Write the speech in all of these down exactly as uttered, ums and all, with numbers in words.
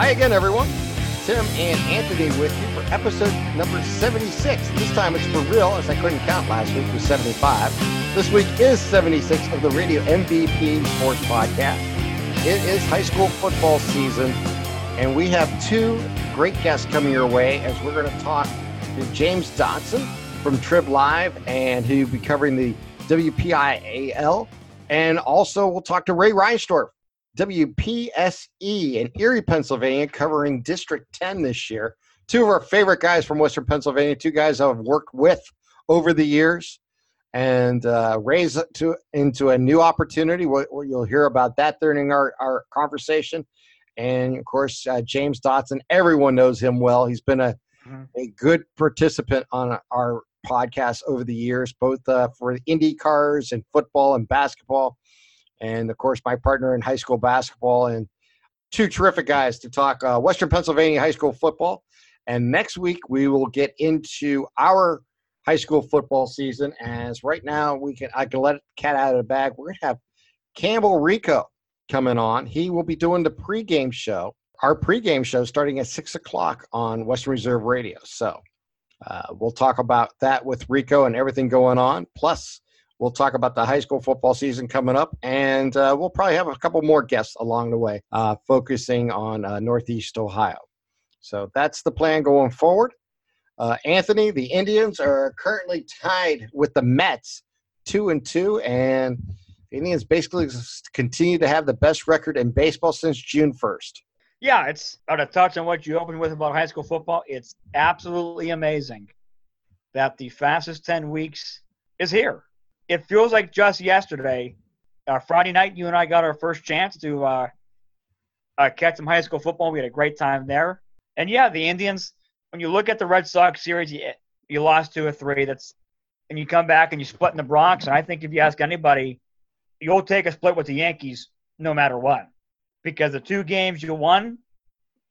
Hi again, everyone. Tim and Anthony with you for episode number seventy-six. This time it's for real, as I couldn't count last week was seventy-five. This week is seventy-six of the Radio M V P Sports Podcast. It is high school football season, and we have two great guests coming your way as we're going to talk to James Dodson from Trib Live, and he'll be covering the W P I A L. And also we'll talk to Ray Reinstorf, W P S E in Erie, Pennsylvania, covering District ten this year. Two of our favorite guys from Western Pennsylvania, two guys I've worked with over the years, and uh, Ray's to, into a new opportunity. We'll, you'll hear about that during our, our conversation. And, of course, uh, James Dodson, everyone knows him well. He's been a, mm-hmm. a good participant on our podcast over the years, both uh, for Indy cars and football and basketball. And, of course, my partner in high school basketball, and two terrific guys to talk uh, Western Pennsylvania high school football. And next week we will get into our high school football season, as right now we can I can let the cat out of the bag. We're going to have Campbell Rico coming on. He will be doing the pregame show, our pregame show, starting at six o'clock on Western Reserve Radio. So uh, we'll talk about that with Rico and everything going on, plus – we'll talk about the high school football season coming up, and uh, we'll probably have a couple more guests along the way uh, focusing on uh, Northeast Ohio. So that's the plan going forward. Uh, Anthony, the Indians are currently tied with the Mets, two and two, and the Indians basically continue to have the best record in baseball since June first. Yeah, it's to touch on what you opened with about high school football. It's absolutely amazing that the fastest ten weeks is here. It feels like just yesterday, uh, Friday night, you and I got our first chance to uh, uh, catch some high school football. We had a great time there. And, yeah, the Indians, when you look at the Red Sox series, you, you lost two or three. That's, and you come back and you split in the Bronx. And I think if you ask anybody, you'll take a split with the Yankees no matter what, because the two games you won,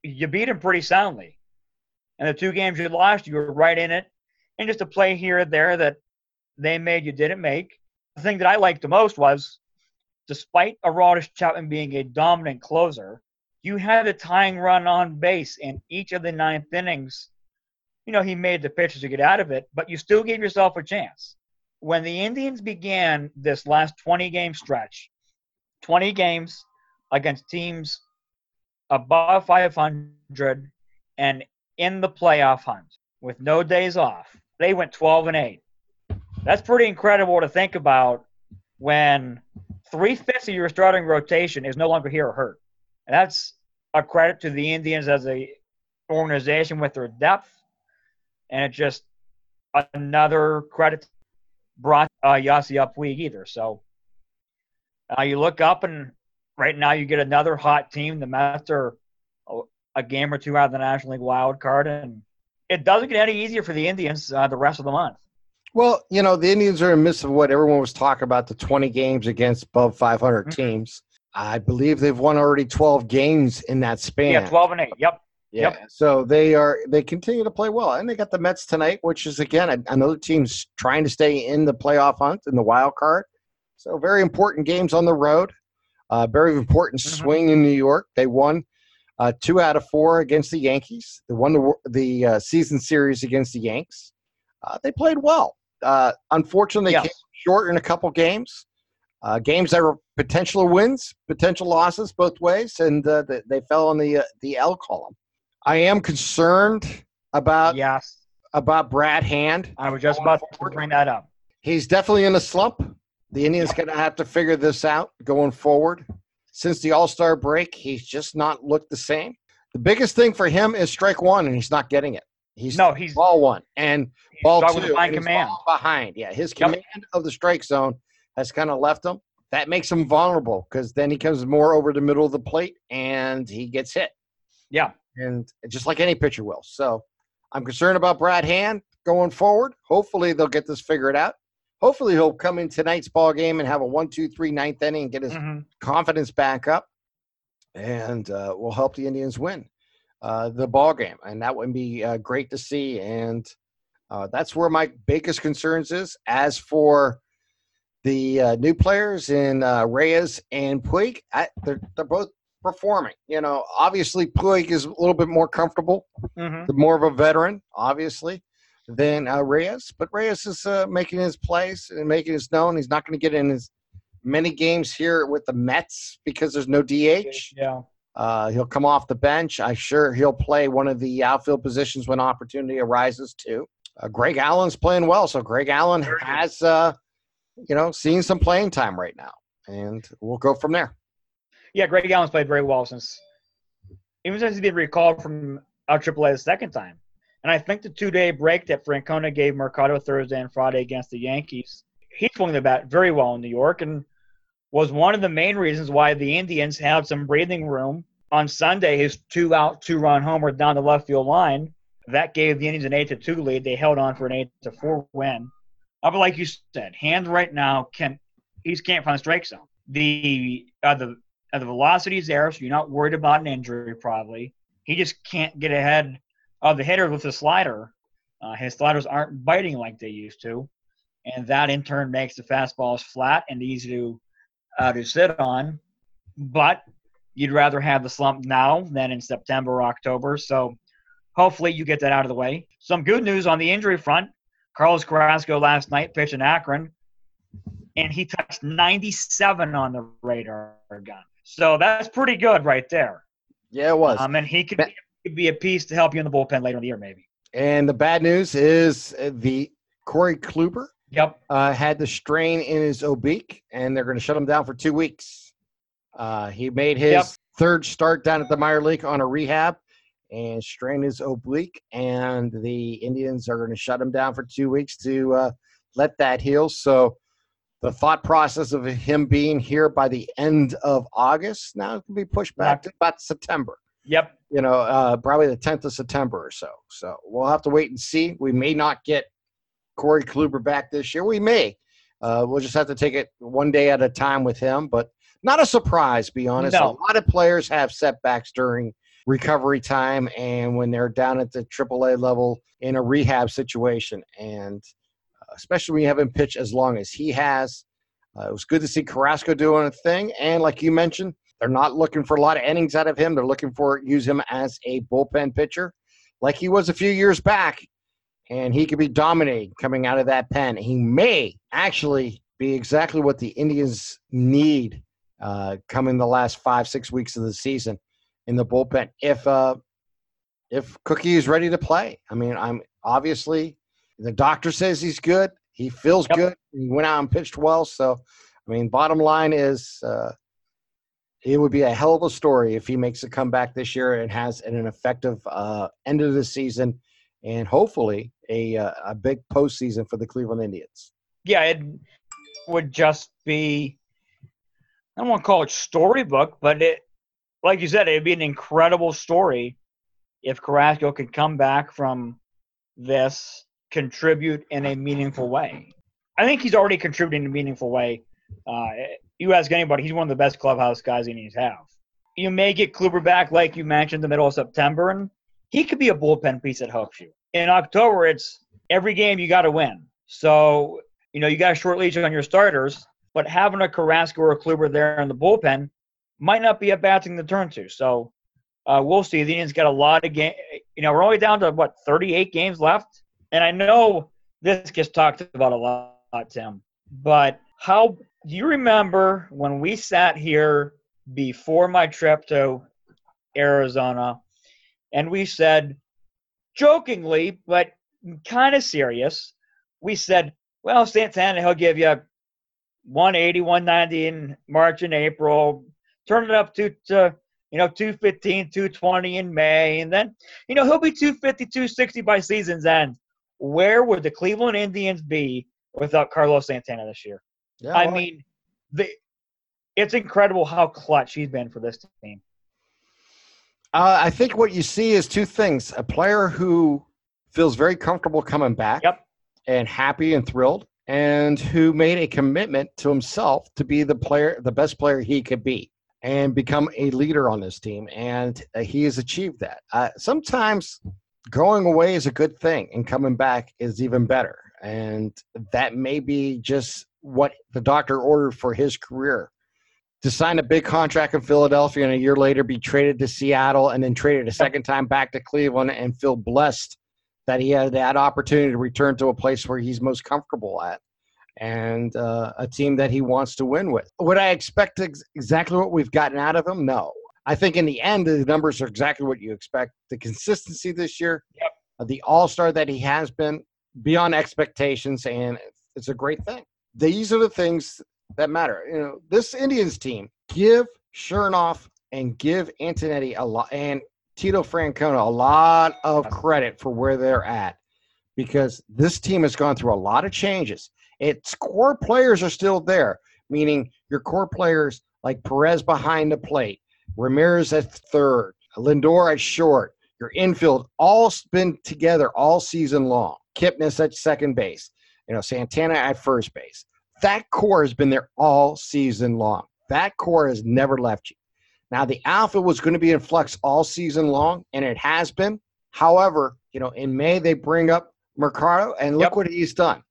you beat them pretty soundly. And the two games you lost, you were right in it. And just a play here or there that they made, you didn't make. The thing that I liked the most was, despite Aroldis Chapman being a dominant closer, you had a tying run on base in each of the ninth innings. You know, he made the pitches to get out of it, but you still gave yourself a chance. When the Indians began this last twenty-game stretch, twenty games against teams above five hundred and in the playoff hunt with no days off, they went twelve and eight. That's pretty incredible to think about when three-fifths of your starting rotation is no longer here or hurt. And that's a credit to the Indians as an organization with their depth. And it's just another credit brought uh, Yasiel Puig either. So uh, you look up, and right now you get another hot team. The Mets are a game or two out of the National League wild card. And it doesn't get any easier for the Indians uh, the rest of the month. Well, you know, the Indians are in the midst of what everyone was talking about, the twenty games against above five hundred teams. I believe they've won already twelve games in that span. Yeah, twelve and eight. Yep. Yeah. Yep. So they are they continue to play well. And they got the Mets tonight, which is, again, another team's trying to stay in the playoff hunt, in the wild card. So very important games on the road. Uh, very important mm-hmm. swing in New York. They won uh, two out of four against the Yankees. They won the, the uh, season series against the Yanks. Uh, they played well. Uh, unfortunately, yes. They came short in a couple games, uh, games that were potential wins, potential losses both ways, and uh, they, they fell on the uh, the L column. I am concerned about yes. about Brad Hand. I was just about forward. to bring that up. He's definitely in a slump. The Indians going to have to figure this out going forward. Since the All-Star break, he's just not looked the same. The biggest thing for him is strike one, and he's not getting it. He's no, he's ball one and ball two and command. behind. Yeah, his command yep. of the strike zone has kind of left him. That makes him vulnerable because then he comes more over the middle of the plate and he gets hit. Yeah, and just like any pitcher will. So I'm concerned about Brad Hand going forward. Hopefully they'll get this figured out. Hopefully he'll come in tonight's ball game and have a one, two, three, ninth inning and get his mm-hmm. confidence back up, and uh, will help the Indians win Uh, the ball game, and that would be uh, great to see. And uh, that's where my biggest concerns is. As for the uh, new players in uh, Reyes and Puig, I, they're, they're both performing. You know, obviously Puig is a little bit more comfortable, mm-hmm. more of a veteran, obviously, than uh, Reyes. But Reyes is uh, making his place and making his known. He's not going to get in as many games here with the Mets because there's no D H. Yeah. Uh, he'll come off the bench. I'm sure he'll play one of the outfield positions when opportunity arises too. Uh, Greg Allen's playing well, so Greg Allen has, uh, you know, seen some playing time right now, and we'll go from there. Yeah, Greg Allen's played very well since, even since he did recall from out triple A the second time. And I think the two-day break that Francona gave Mercado Thursday and Friday against the Yankees, he swung the bat very well in New York, and was one of the main reasons why the Indians had some breathing room. On Sunday, his two-out, two-run homer down the left field line, that gave the Indians an eight to two lead. They held on for an eight to four win. Uh, but like you said, Hand right now, can he can't find the strike zone. The, uh, the, uh, the velocity is there, so you're not worried about an injury probably. He just can't get ahead of the hitter with the slider. Uh, his sliders aren't biting like they used to, and that in turn makes the fastballs flat and easy to Uh, to sit on, but you'd rather have the slump now than in September or October, so hopefully you get that out of the way. Some good news on the injury front. Carlos Carrasco last night pitched in Akron, and he touched ninety-seven on the radar gun. So that's pretty good right there. Yeah, it was. Um, and he could, he could be a piece to help you in the bullpen later in the year maybe. And the bad news is the Corey Kluber. Yep. Uh, had the strain in his oblique, and they're going to shut him down for two weeks. Uh, he made his yep. third start down at the minor league on a rehab and strained his oblique, and the Indians are going to shut him down for two weeks to uh, let that heal. So the thought process of him being here by the end of August now can be pushed back yep. to about September. Yep. You know, uh, probably the tenth of September or so. So we'll have to wait and see. We may not get Corey Kluber back this year. We may. Uh, we'll just have to take it one day at a time with him, but not a surprise, be honest. No. A lot of players have setbacks during recovery time and when they're down at the triple A level in a rehab situation, and especially when you haven't pitched as long as he has. Uh, it was good to see Carrasco doing a thing, and like you mentioned, they're not looking for a lot of innings out of him. They're looking for use him as a bullpen pitcher like he was a few years back. And he could be dominating coming out of that pen. He may actually be exactly what the Indians need uh, coming the last five, six weeks of the season in the bullpen. If uh, if Cookie is ready to play, I mean, I'm obviously the doctor says he's good. He feels yep. good. He went out and pitched well. So, I mean, bottom line is uh, it would be a hell of a story if he makes a comeback this year and has an effective uh, end of the season. And hopefully a uh, a big postseason for the Cleveland Indians. Yeah, it would just be, I don't want to call it storybook, but it, like you said, it'd be an incredible story if Carrasco could come back from this, contribute in a meaningful way. I think he's already contributing in a meaningful way. Uh, you ask anybody, he's one of the best clubhouse guys the Indians have. You may get Kluber back, like you mentioned, the middle of September, and he could be a bullpen piece that helps you. In October, it's every game you got to win. So, you know, you got a short leash on your starters, but having a Carrasco or a Kluber there in the bullpen might not be a bad thing to turn to. So uh, we'll see. The Indians got a lot of games. You know, we're only down to, what, thirty-eight games left? And I know this gets talked about a lot, Tim, but how do you remember when we sat here before my trip to Arizona? And we said, jokingly, but kind of serious, we said, well, Santana, he'll give you one eighty, one ninety in March and April, turn it up to, to you know, two fifteen, two twenty in May, and then, you know, he'll be two fifty, two sixty by season's end. Where would the Cleveland Indians be without Carlos Santana this year? Yeah, I well, mean, the, it's incredible how clutch he's been for this team. Uh, I think what you see is two things. A player who feels very comfortable coming back yep. and happy and thrilled, and who made a commitment to himself to be the player, the best player he could be and become a leader on this team. And uh, he has achieved that. Uh, sometimes going away is a good thing and coming back is even better. And that may be just what the doctor ordered for his career. to sign a big contract in Philadelphia and a year later be traded to Seattle and then traded a second time back to Cleveland and feel blessed that he had that opportunity to return to a place where he's most comfortable at and uh, a team that he wants to win with. Would I expect ex- exactly what we've gotten out of him? No. I think in the end, the numbers are exactly what you expect. The consistency this year, yep. uh, the all-star that he has been, beyond expectations, and it's a great thing. These are the things that matter. You know, this Indians team, give Chernoff and give Antonetti a lot and Tito Francona a lot of credit for where they're at, because this team has gone through a lot of changes. Its core players are still there, meaning your core players like Perez behind the plate, Ramirez at third, Lindor at short, your infield, all been together all season long. Kipnis at second base, you know, Santana at first base. That core has been there all season long. That core has never left you. Now, the outfield was going to be in flux all season long, and it has been. However, you know, in May, they bring up Mercado, and look yep. what he's done.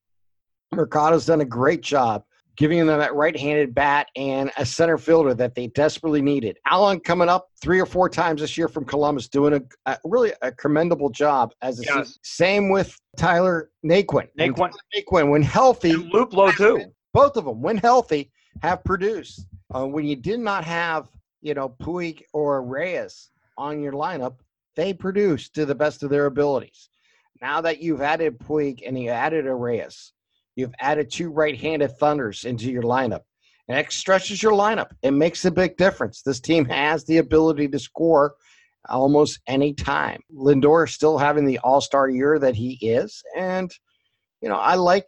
Mercado's done a great job giving them that right-handed bat and a center fielder that they desperately needed. Allen coming up three or four times this year from Columbus, doing a, a really a commendable job. As a yes. Same with Tyler Naquin. Naquin. Naquin, when healthy. And Luplo, too. Both of them, when healthy, have produced. Uh, when you did not have, you know, Puig or Reyes on your lineup, they produced to the best of their abilities. Now that you've added Puig and you added a Reyes, you've added two right-handed thunders into your lineup. And that stretches your lineup. It makes a big difference. This team has the ability to score almost any time. Lindor is still having the all-star year that he is. And, you know, I like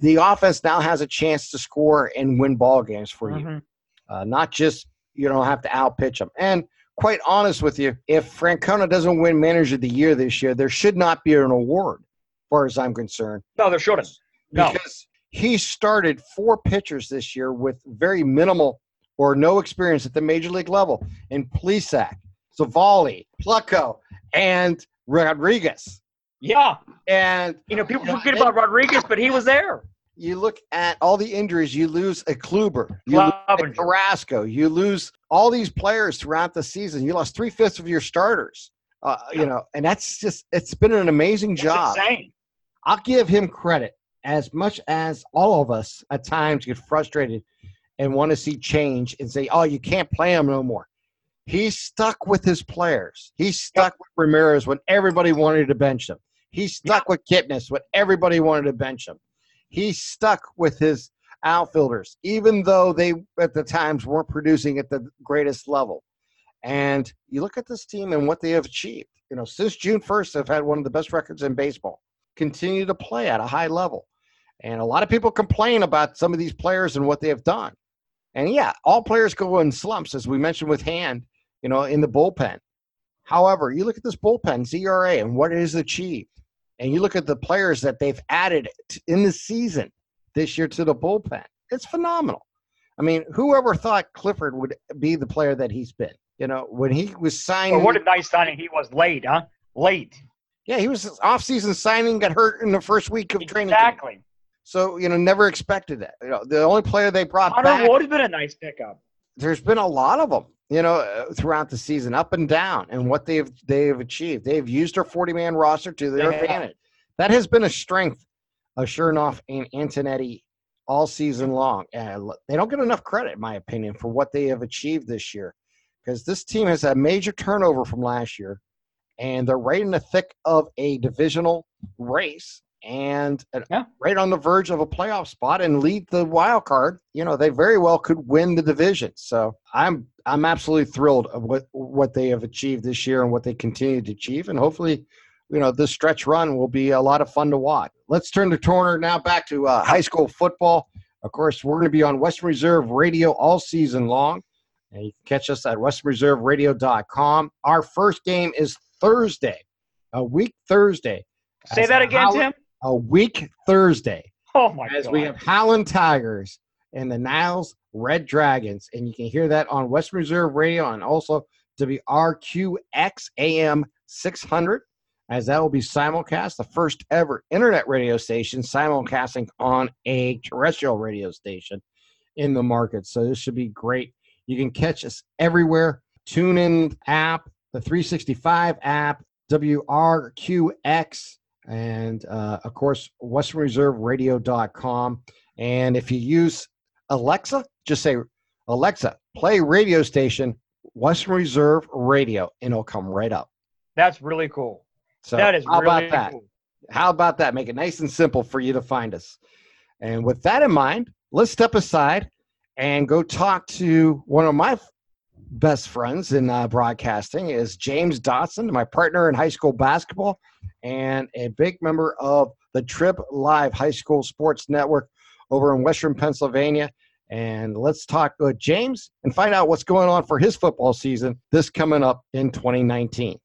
the offense now has a chance to score and win ball games for mm-hmm. you. Uh, not just you don't have to outpitch them. And quite honest with you, if Francona doesn't win Manager of the Year this year, there should not be an award, as far as I'm concerned. No, there shouldn't. No. Because he started four pitchers this year with very minimal or no experience at the major league level in Plesac, Savali, Plucko, and Rodriguez. Yeah. And, you know, people forget about Rodriguez, but he was there. You look at all the injuries. You lose a Kluber, you lose a Carrasco, you lose all these players throughout the season. You lost three-fifths of your starters, uh, you know, and that's just – it's been an amazing that's job. Insane. I'll give him credit. As much as all of us at times get frustrated and want to see change and say, oh, you can't play him no more. He's stuck with his players. He's stuck yep. with Ramirez when everybody wanted to bench him. He's stuck yep. with Kipnis when everybody wanted to bench him. He's stuck with his outfielders, even though they at the times weren't producing at the greatest level. And you look at this team and what they have achieved. You know, since June first, they've had one of the best records in baseball. Continue to play at a high level. And a lot of people complain about some of these players and what they have done. And, yeah, all players go in slumps, as we mentioned with Hand, you know, in the bullpen. However, you look at this bullpen's E R A and what it has achieved, and you look at the players that they've added in the season this year to the bullpen. It's phenomenal. I mean, whoever thought Clifford would be the player that he's been? You know, when he was signing. Well, what a nice signing. He was late, huh? Late. Yeah, he was off-season signing, got hurt in the first week of training. Exactly. Camp. So, you know, never expected that. You know, the only player they brought Hunter back. Hunter Ward has been a nice pickup. There's been a lot of them, you know, throughout the season, up and down, and what they've they've achieved. They've used their forty-man roster to their yeah. advantage. That has been a strength of Chernoff and Antonetti all season long. And they don't get enough credit, in my opinion, for what they have achieved this year, because this team has had a major turnover from last year, and they're right in the thick of a divisional race. And yeah. right on the verge of a playoff spot and lead the wild card. You know, they very well could win the division. So I'm I'm absolutely thrilled of what, what they have achieved this year and what they continue to achieve. And hopefully, you know, this stretch run will be a lot of fun to watch. Let's turn the corner now back to uh, high school football. Of course, we're going to be on Western Reserve Radio all season long. And you can catch us at western reserve radio dot com. Our first game is Thursday, a week Thursday. Say that again, Howard- Tim. A week Thursday, oh my as God. We have Howland Tigers and the Niles Red Dragons. And you can hear that on Western Reserve Radio and also W R Q X A M six hundred, as that will be simulcast, the first ever internet radio station simulcasting on a terrestrial radio station in the market. So this should be great. You can catch us everywhere. TuneIn app, the three sixty-five app, W R Q X, and uh, of course, western reserve radio dot com. And if you use Alexa, just say, Alexa, play radio station Western Reserve Radio, and it'll come right up. That's really cool. So that is how really about that? Cool. How about that? Make it nice and simple for you to find us. And with that in mind, let's step aside and go talk to one of my best friends in uh, broadcasting is James Dodson, my partner in high school basketball and a big member of the Trib Live High School Sports Network over in Western Pennsylvania. And let's talk with James and find out what's going on for his football season this coming up in twenty nineteen.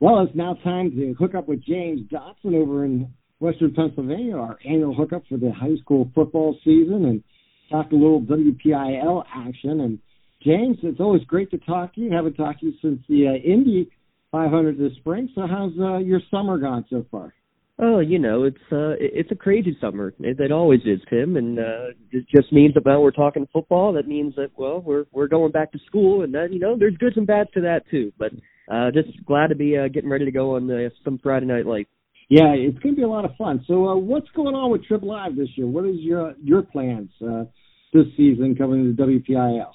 Well, it's now time to hook up with James Dodson over in Western Pennsylvania, our annual hookup for the high school football season, and talk a little W P I A L action. And James, it's always great to talk to you. I haven't talked to you since the uh, Indy five hundred this spring. So how's uh, your summer gone so far? Oh, you know, it's uh, it's a crazy summer. It, it always is, Tim, and uh, it just means that well, we're talking football. That means that well, we're we're going back to school, and that, you know, there's goods and bads to that too. But uh, just glad to be uh, getting ready to go on uh, some Friday night life. Yeah, it's going to be a lot of fun. So, uh, what's going on with Trib Live this year? What is your your plans uh, this season coming to W P I A L?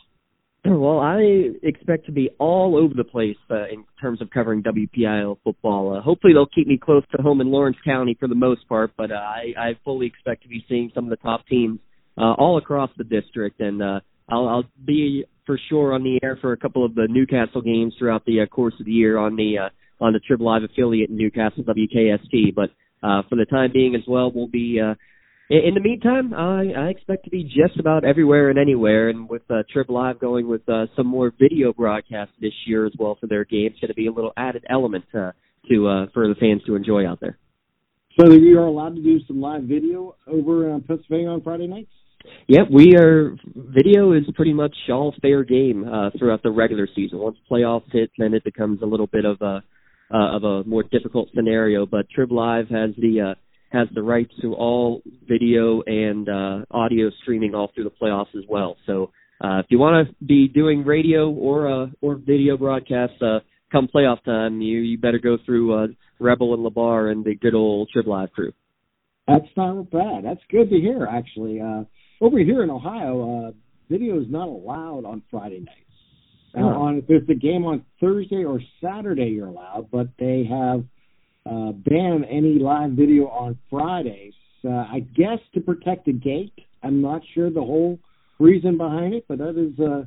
Well, I expect to be all over the place uh, in terms of covering W P I L football. Uh, hopefully they'll keep me close to home in Lawrence County for the most part, but uh, I, I fully expect to be seeing some of the top teams uh, all across the district. And uh, I'll, I'll be for sure on the air for a couple of the Newcastle games throughout the uh, course of the year on the uh, on the Trib Live affiliate in Newcastle, W K S T. But uh, for the time being as well, we'll be uh, – in the meantime, I, I expect to be just about everywhere and anywhere, and with uh, Trib Live going with uh, some more video broadcasts this year as well for their game, it's going to be a little added element uh, to uh, for the fans to enjoy out there. So you are allowed to do some live video over in Pennsylvania on Friday nights? Yep, we are. Video is pretty much all fair game uh, throughout the regular season. Once playoffs hit, then it becomes a little bit of a uh, of a more difficult scenario. But Trib Live has the uh, has the rights to all video and uh, audio streaming all through the playoffs as well. So uh, if you want to be doing radio or uh, or video broadcasts uh, come playoff time, you, you better go through uh, Rebel and LaBar and the good old Trib Live crew. That's not bad. That's good to hear, actually. Uh, over here in Ohio, uh, video is not allowed on Friday nights. Uh-huh. Now, on, if there's a game on Thursday or Saturday, you're allowed, but they have Uh, ban any live video on Fridays, uh, I guess to protect the gate. I'm not sure the whole reason behind it, but that is uh,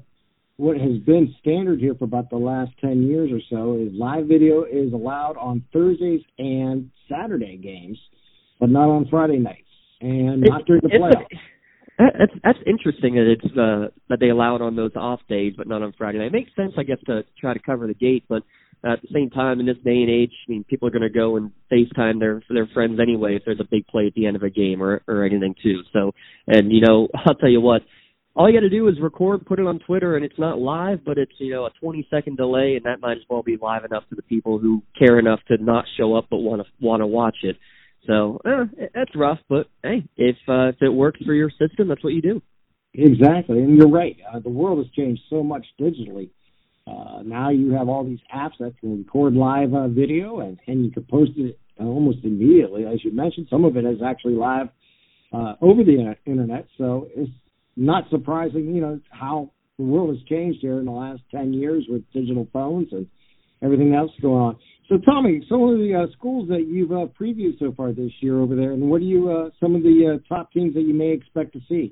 what has been standard here for about the last ten years or so, is live video is allowed on Thursdays and Saturday games, but not on Friday nights and not it, during the playoffs. That's, that's interesting that it's uh, that they allow it on those off days, but not on Friday night. It makes sense, I guess, to try to cover the gate, but at the same time, in this day and age, I mean, people are going to go and FaceTime their their friends anyway if there's a big play at the end of a game or or anything too. So, and you know, I'll tell you what, all you got to do is record, put it on Twitter, and it's not live, but it's, you know, a twenty second delay, and that might as well be live enough to the people who care enough to not show up but want to want to watch it. So eh, that's rough, but hey, if uh, if it works for your system, that's what you do. Exactly, and you're right. Uh, the world has changed so much digitally. Uh, now you have all these apps that can record live uh, video, and, and you can post it almost immediately. As you mentioned, some of it is actually live uh, over the internet, so it's not surprising, you know, how the world has changed here in the last ten years with digital phones and everything else going on. So, Tommy, some of the uh, schools that you've uh, previewed so far this year over there, and what are you, uh, some of the uh, top teams that you may expect to see?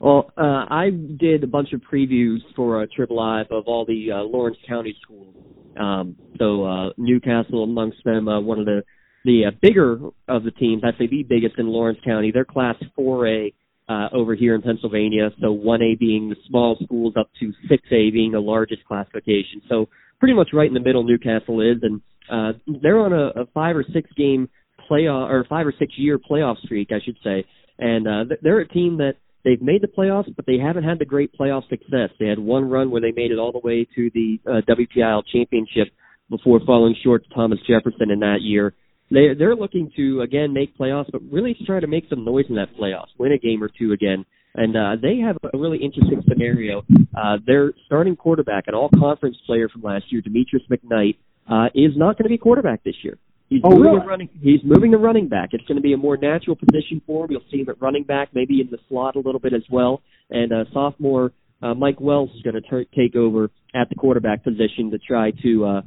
Well, uh, I did a bunch of previews for uh, Trib Live of all the uh, Lawrence County schools. Um, so uh, Newcastle amongst them, uh, one of the, the uh, bigger of the teams, I'd say the biggest in Lawrence County. They're Class four A uh, over here in Pennsylvania, so one A being the small schools up to six A being the largest classification. So pretty much right in the middle Newcastle is, and uh, they're on a, a five- or six-game playoff, or five- or six-year playoff streak, I should say, and uh, they're a team that they've made the playoffs, but they haven't had the great playoff success. They had one run where they made it all the way to the uh, W P I A L championship before falling short to Thomas Jefferson in that year. They, they're looking to, again, make playoffs, but really try to make some noise in that playoffs, win a game or two again, And uh, they have a really interesting scenario. Uh, their starting quarterback, an all-conference player from last year, Demetrius McKnight, uh, is not going to be quarterback this year. He's, oh, moving really? to running, he's moving to running back. It's going to be a more natural position for him. You'll see him at running back, maybe in the slot a little bit as well. And uh, sophomore uh, Mike Wells is going to take over at the quarterback position to try to uh,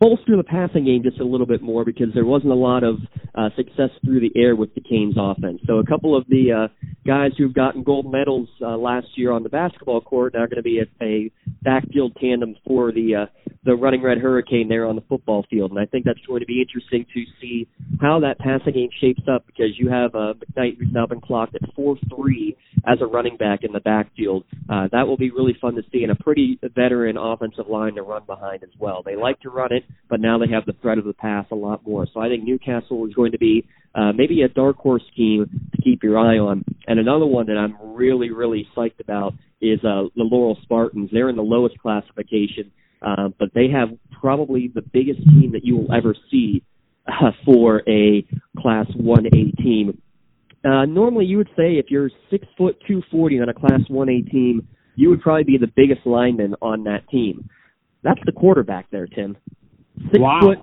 bolster the passing game just a little bit more, because there wasn't a lot of uh, success through the air with the Canes offense. So a couple of the uh, guys who've gotten gold medals uh, last year on the basketball court are going to be a, a backfield tandem for the uh, the Running Red Hurricane there on the football field. And I think that's going to be interesting to see how that passing game shapes up, because you have uh, McKnight, who's now been clocked at four three as a running back in the backfield. Uh, that will be really fun to see, and a pretty veteran offensive line to run behind as well. They like to run it, but now they have the threat of the pass a lot more. So I think Newcastle is going to be uh, maybe a dark horse team to keep your eye on. And another one that I'm really, really psyched about is uh, the Laurel Spartans. They're in the lowest classification. Uh, but they have probably the biggest team that you will ever see uh, for a Class one A team. Uh, normally you would say if you're six foot two forty on a Class one A team, you would probably be the biggest lineman on that team. That's the quarterback there, Tim. Six wow. foot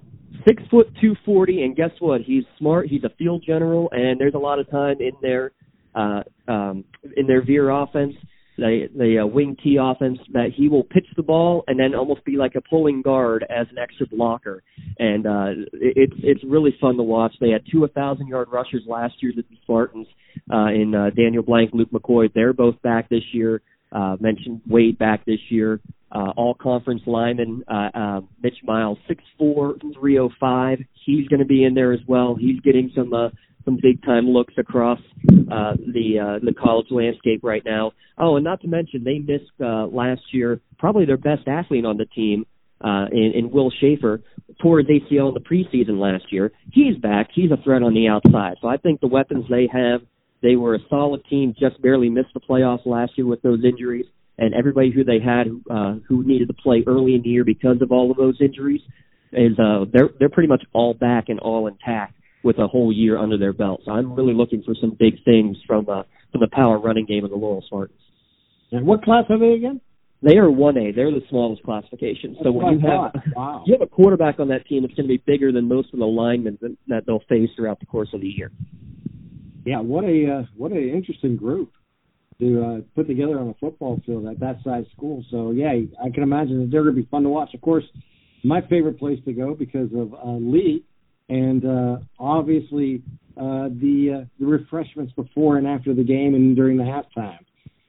six foot two forty, and guess what? He's smart, he's a field general, and there's a lot of time in their uh, um, in their veer offense. The, the uh, wing tee offense, that he will pitch the ball and then almost be like a pulling guard as an extra blocker. And uh, it, it's it's really fun to watch. They had two one thousand yard rushers last year that the Spartans uh, in uh, Daniel Blank, Luke McCoy. They're both back this year. Uh, mentioned Wade back this year. Uh, all-conference lineman uh, uh, Mitch Miles, six four, three oh five. He's going to be in there as well. He's getting some uh, some big-time looks across uh, the uh, the college landscape right now. Oh, and not to mention, they missed uh, last year probably their best athlete on the team uh, in, in Will Schaefer. Tore his A C L in the preseason last year. He's back. He's a threat on the outside. So I think the weapons they have, they were a solid team, just barely missed the playoffs last year with those injuries. And everybody who they had uh, who needed to play early in the year because of all of those injuries, is uh, they're they're pretty much all back and all intact with a whole year under their belt. So I'm really looking for some big things from uh, from the power running game of the Laurel Spartans. And what class are they again? They are one A. They're the smallest classification. That's so when you have wow. you have a quarterback on that team, it's going to be bigger than most of the linemen that they'll face throughout the course of the year. Yeah, what a uh, what an interesting group to uh, put together on a football field at that size school. So, yeah, I can imagine that they're going to be fun to watch. Of course, my favorite place to go because of uh, Lee and uh, obviously uh, the uh, the refreshments before and after the game and during the halftime.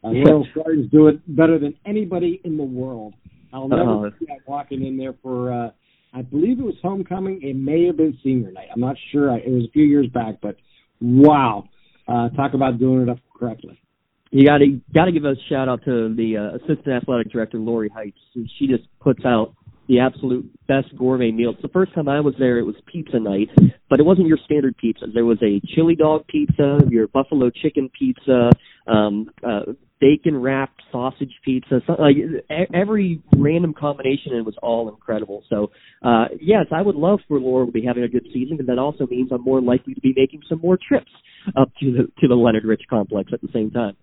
Uh, yeah. Laurel Spartans do it better than anybody in the world. I'll never uh-huh. see that walking in there for, uh, I believe it was homecoming. It may have been senior night. I'm not sure. It was a few years back, but wow. Uh, talk about doing it up correctly. You got to got to give a shout-out to the uh, assistant athletic director, Lori Heights. She just puts out the absolute best gourmet meals. The first time I was there, it was pizza night, but it wasn't your standard pizza. There was a chili dog pizza, your buffalo chicken pizza, um, uh, bacon-wrapped sausage pizza, something like every random combination, and it was all incredible. So, uh, yes, I would love for Laura to be having a good season, and that also means I'm more likely to be making some more trips up to the, to the Leonard Rich complex at the same time.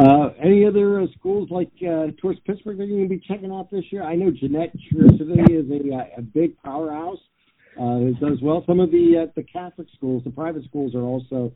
Uh, any other uh, schools like uh, towards Pittsburgh that you're going to be checking out this year? I know Jeanette University is a, a big powerhouse. Uh, it does well. Some of the uh, the Catholic schools, the private schools, are also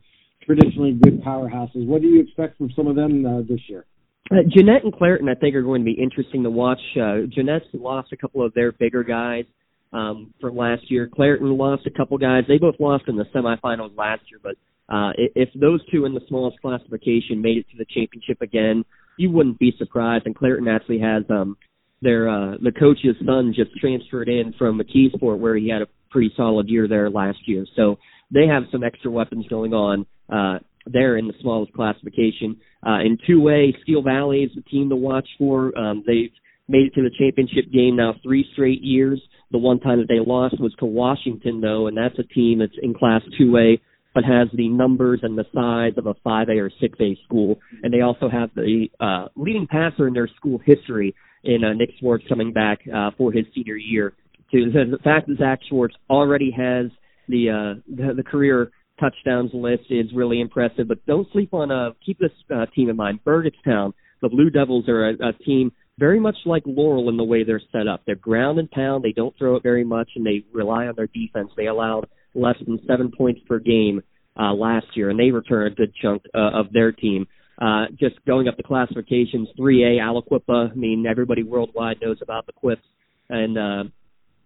traditionally good powerhouses. What do you expect from some of them uh, this year? Uh, Jeanette and Clareton, I think, are going to be interesting to watch. Uh, Jeanette's lost a couple of their bigger guys um, from last year. Clareton lost a couple guys. They both lost in the semifinals last year, but Uh, if those two in the smallest classification made it to the championship again, you wouldn't be surprised. And Clareton actually has um, their uh, the coach's son just transferred in from McKeesport, where he had a pretty solid year there last year. So they have some extra weapons going on uh, there in the smallest classification. Uh, in two A, Steel Valley is the team to watch for. Um, they've made it to the championship game now three straight years. The one time that they lost was to Washington, though, and that's a team that's in Class two A, but has the numbers and the size of a five A or six A school. And they also have the uh, leading passer in their school history in uh, Nick Schwartz coming back uh, for his senior year. So the fact that Zach Schwartz already has the, uh, the, the career touchdowns list is really impressive, but don't sleep on uh, – keep this uh, team in mind. Burgettstown, the Blue Devils are a, a team very much like Laurel in the way they're set up. They're ground and pound. They don't throw it very much, and they rely on their defense. They allowed less than seven points per game uh, last year, and they return a good chunk uh, of their team. Uh, just going up the classifications, three A, Aliquippa. I mean, everybody worldwide knows about the Quips, and uh,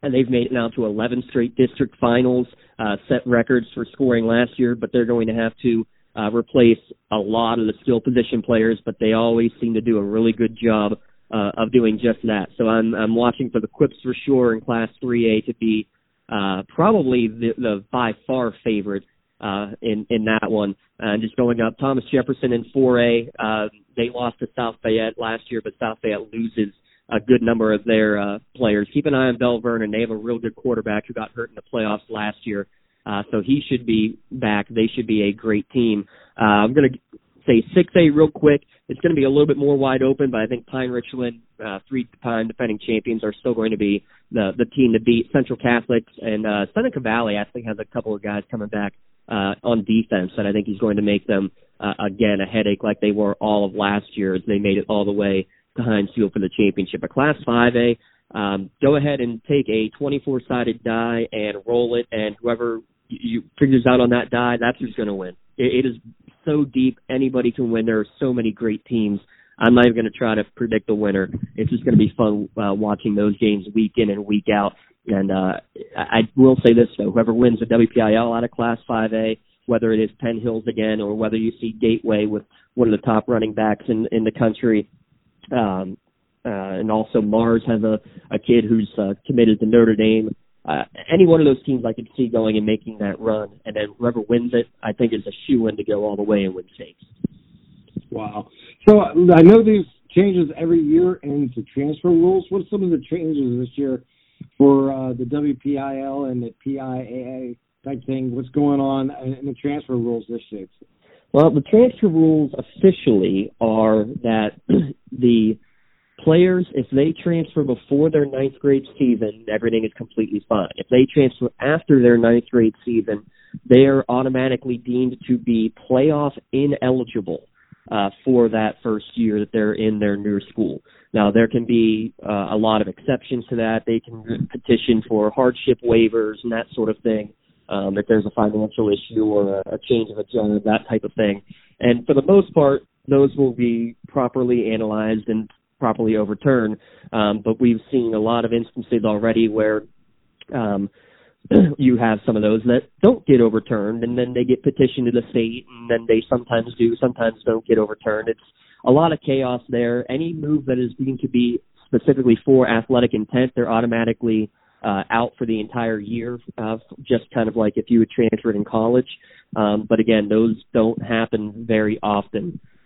and they've made it now to eleven straight district finals, uh, set records for scoring last year, but they're going to have to uh, replace a lot of the skill position players, but they always seem to do a really good job uh, of doing just that. So I'm I'm watching for the Quips for sure in Class three A to be uh, probably the, the by far favorite Uh, in, in that one. And uh, just going up, Thomas Jefferson in four A, uh, they lost to South Fayette last year, but South Fayette loses a good number of their uh, players. Keep an eye on Belle Vernon. They have a real good quarterback who got hurt in the playoffs last year, uh, so he should be back. They should be a great team. Uh, I'm going to say six A real quick. It's going to be a little bit more wide open, but I think Pine Richland, uh, three-time defending champions, are still going to be the, the team to beat. Central Catholic and uh, Seneca Valley, I think, has a couple of guys coming back Uh, on defense, and I think he's going to make them, uh, again, a headache like they were all of last year as they made it all the way to Heinz Field for the championship. But Class five A, um, go ahead and take a twenty-four sided die and roll it, and whoever you figures out on that die, that's who's going to win. It, it is so deep, anybody can win. There are so many great teams. I'm not even going to try to predict the winner. It's just going to be fun uh, watching those games week in and week out. And uh, I will say this, though, whoever wins the W P I A L out of Class five A, whether it is Penn Hills again or whether you see Gateway with one of the top running backs in, in the country, um, uh, and also Mars has a, a kid who's uh, committed to Notre Dame. Uh, any one of those teams I could see going and making that run, and then whoever wins it, I think, is a shoe-in to go all the way and win stakes. Wow. So I know these changes every year in the transfer rules. What are some of the changes this year for uh, the W P I A L and the P I A A type thing? What's going on in the transfer rules this year? Well, the transfer rules officially are that the players, if they transfer before their ninth grade season, everything is completely fine. If they transfer after their ninth grade season, they are automatically deemed to be playoff ineligible Uh, for that first year that they're in their new school. Now, there can be uh, a lot of exceptions to that. They can petition for hardship waivers and that sort of thing um, if there's a financial issue or a, a change of agenda, that type of thing. And for the most part, those will be properly analyzed and properly overturned. Um, but we've seen a lot of instances already where um, you have some of those that don't get overturned, and then they get petitioned to the state, and then they sometimes do, sometimes don't get overturned. It's a lot of chaos there. Any move that is deemed to be specifically for athletic intent, they're automatically uh, out for the entire year, uh, just kind of like if you would transfer it in college. Um, but again, those don't happen very often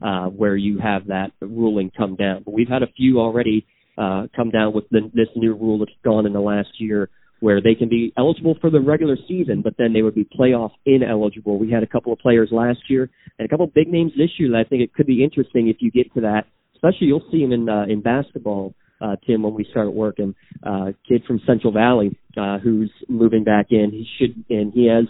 uh, where you have that ruling come down. But we've had a few already uh, come down with the, this new rule that's gone in the last year, where they can be eligible for the regular season, but then they would be playoff ineligible. We had a couple of players last year and a couple of big names this year that I think it could be interesting if you get to that. Especially you'll see them in uh, in basketball, uh, Tim, when we start working. Uh, kid from Central Valley uh, who's moving back in. He should, and he has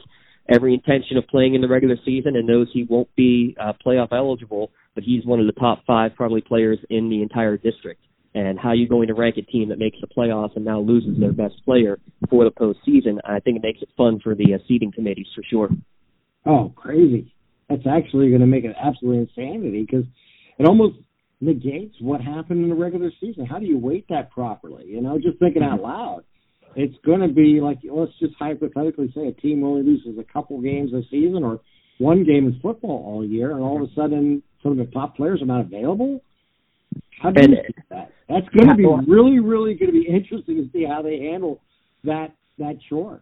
every intention of playing in the regular season and knows he won't be uh, playoff eligible, but he's one of the top five probably players in the entire district. And how you're going to rank a team that makes the playoffs and now loses their best player for the postseason, I think it makes it fun for the uh, seating committees for sure. Oh, crazy. That's actually going to make it absolute insanity because it almost negates what happened in the regular season. How do you weight that properly? You know, just thinking out loud. It's going to be like, let's just hypothetically say a team only loses a couple games a season or one game in football all year, and all of a sudden some of the top players are not available. How do you do that? That's going to be really, really going to be interesting to see how they handle that that chore.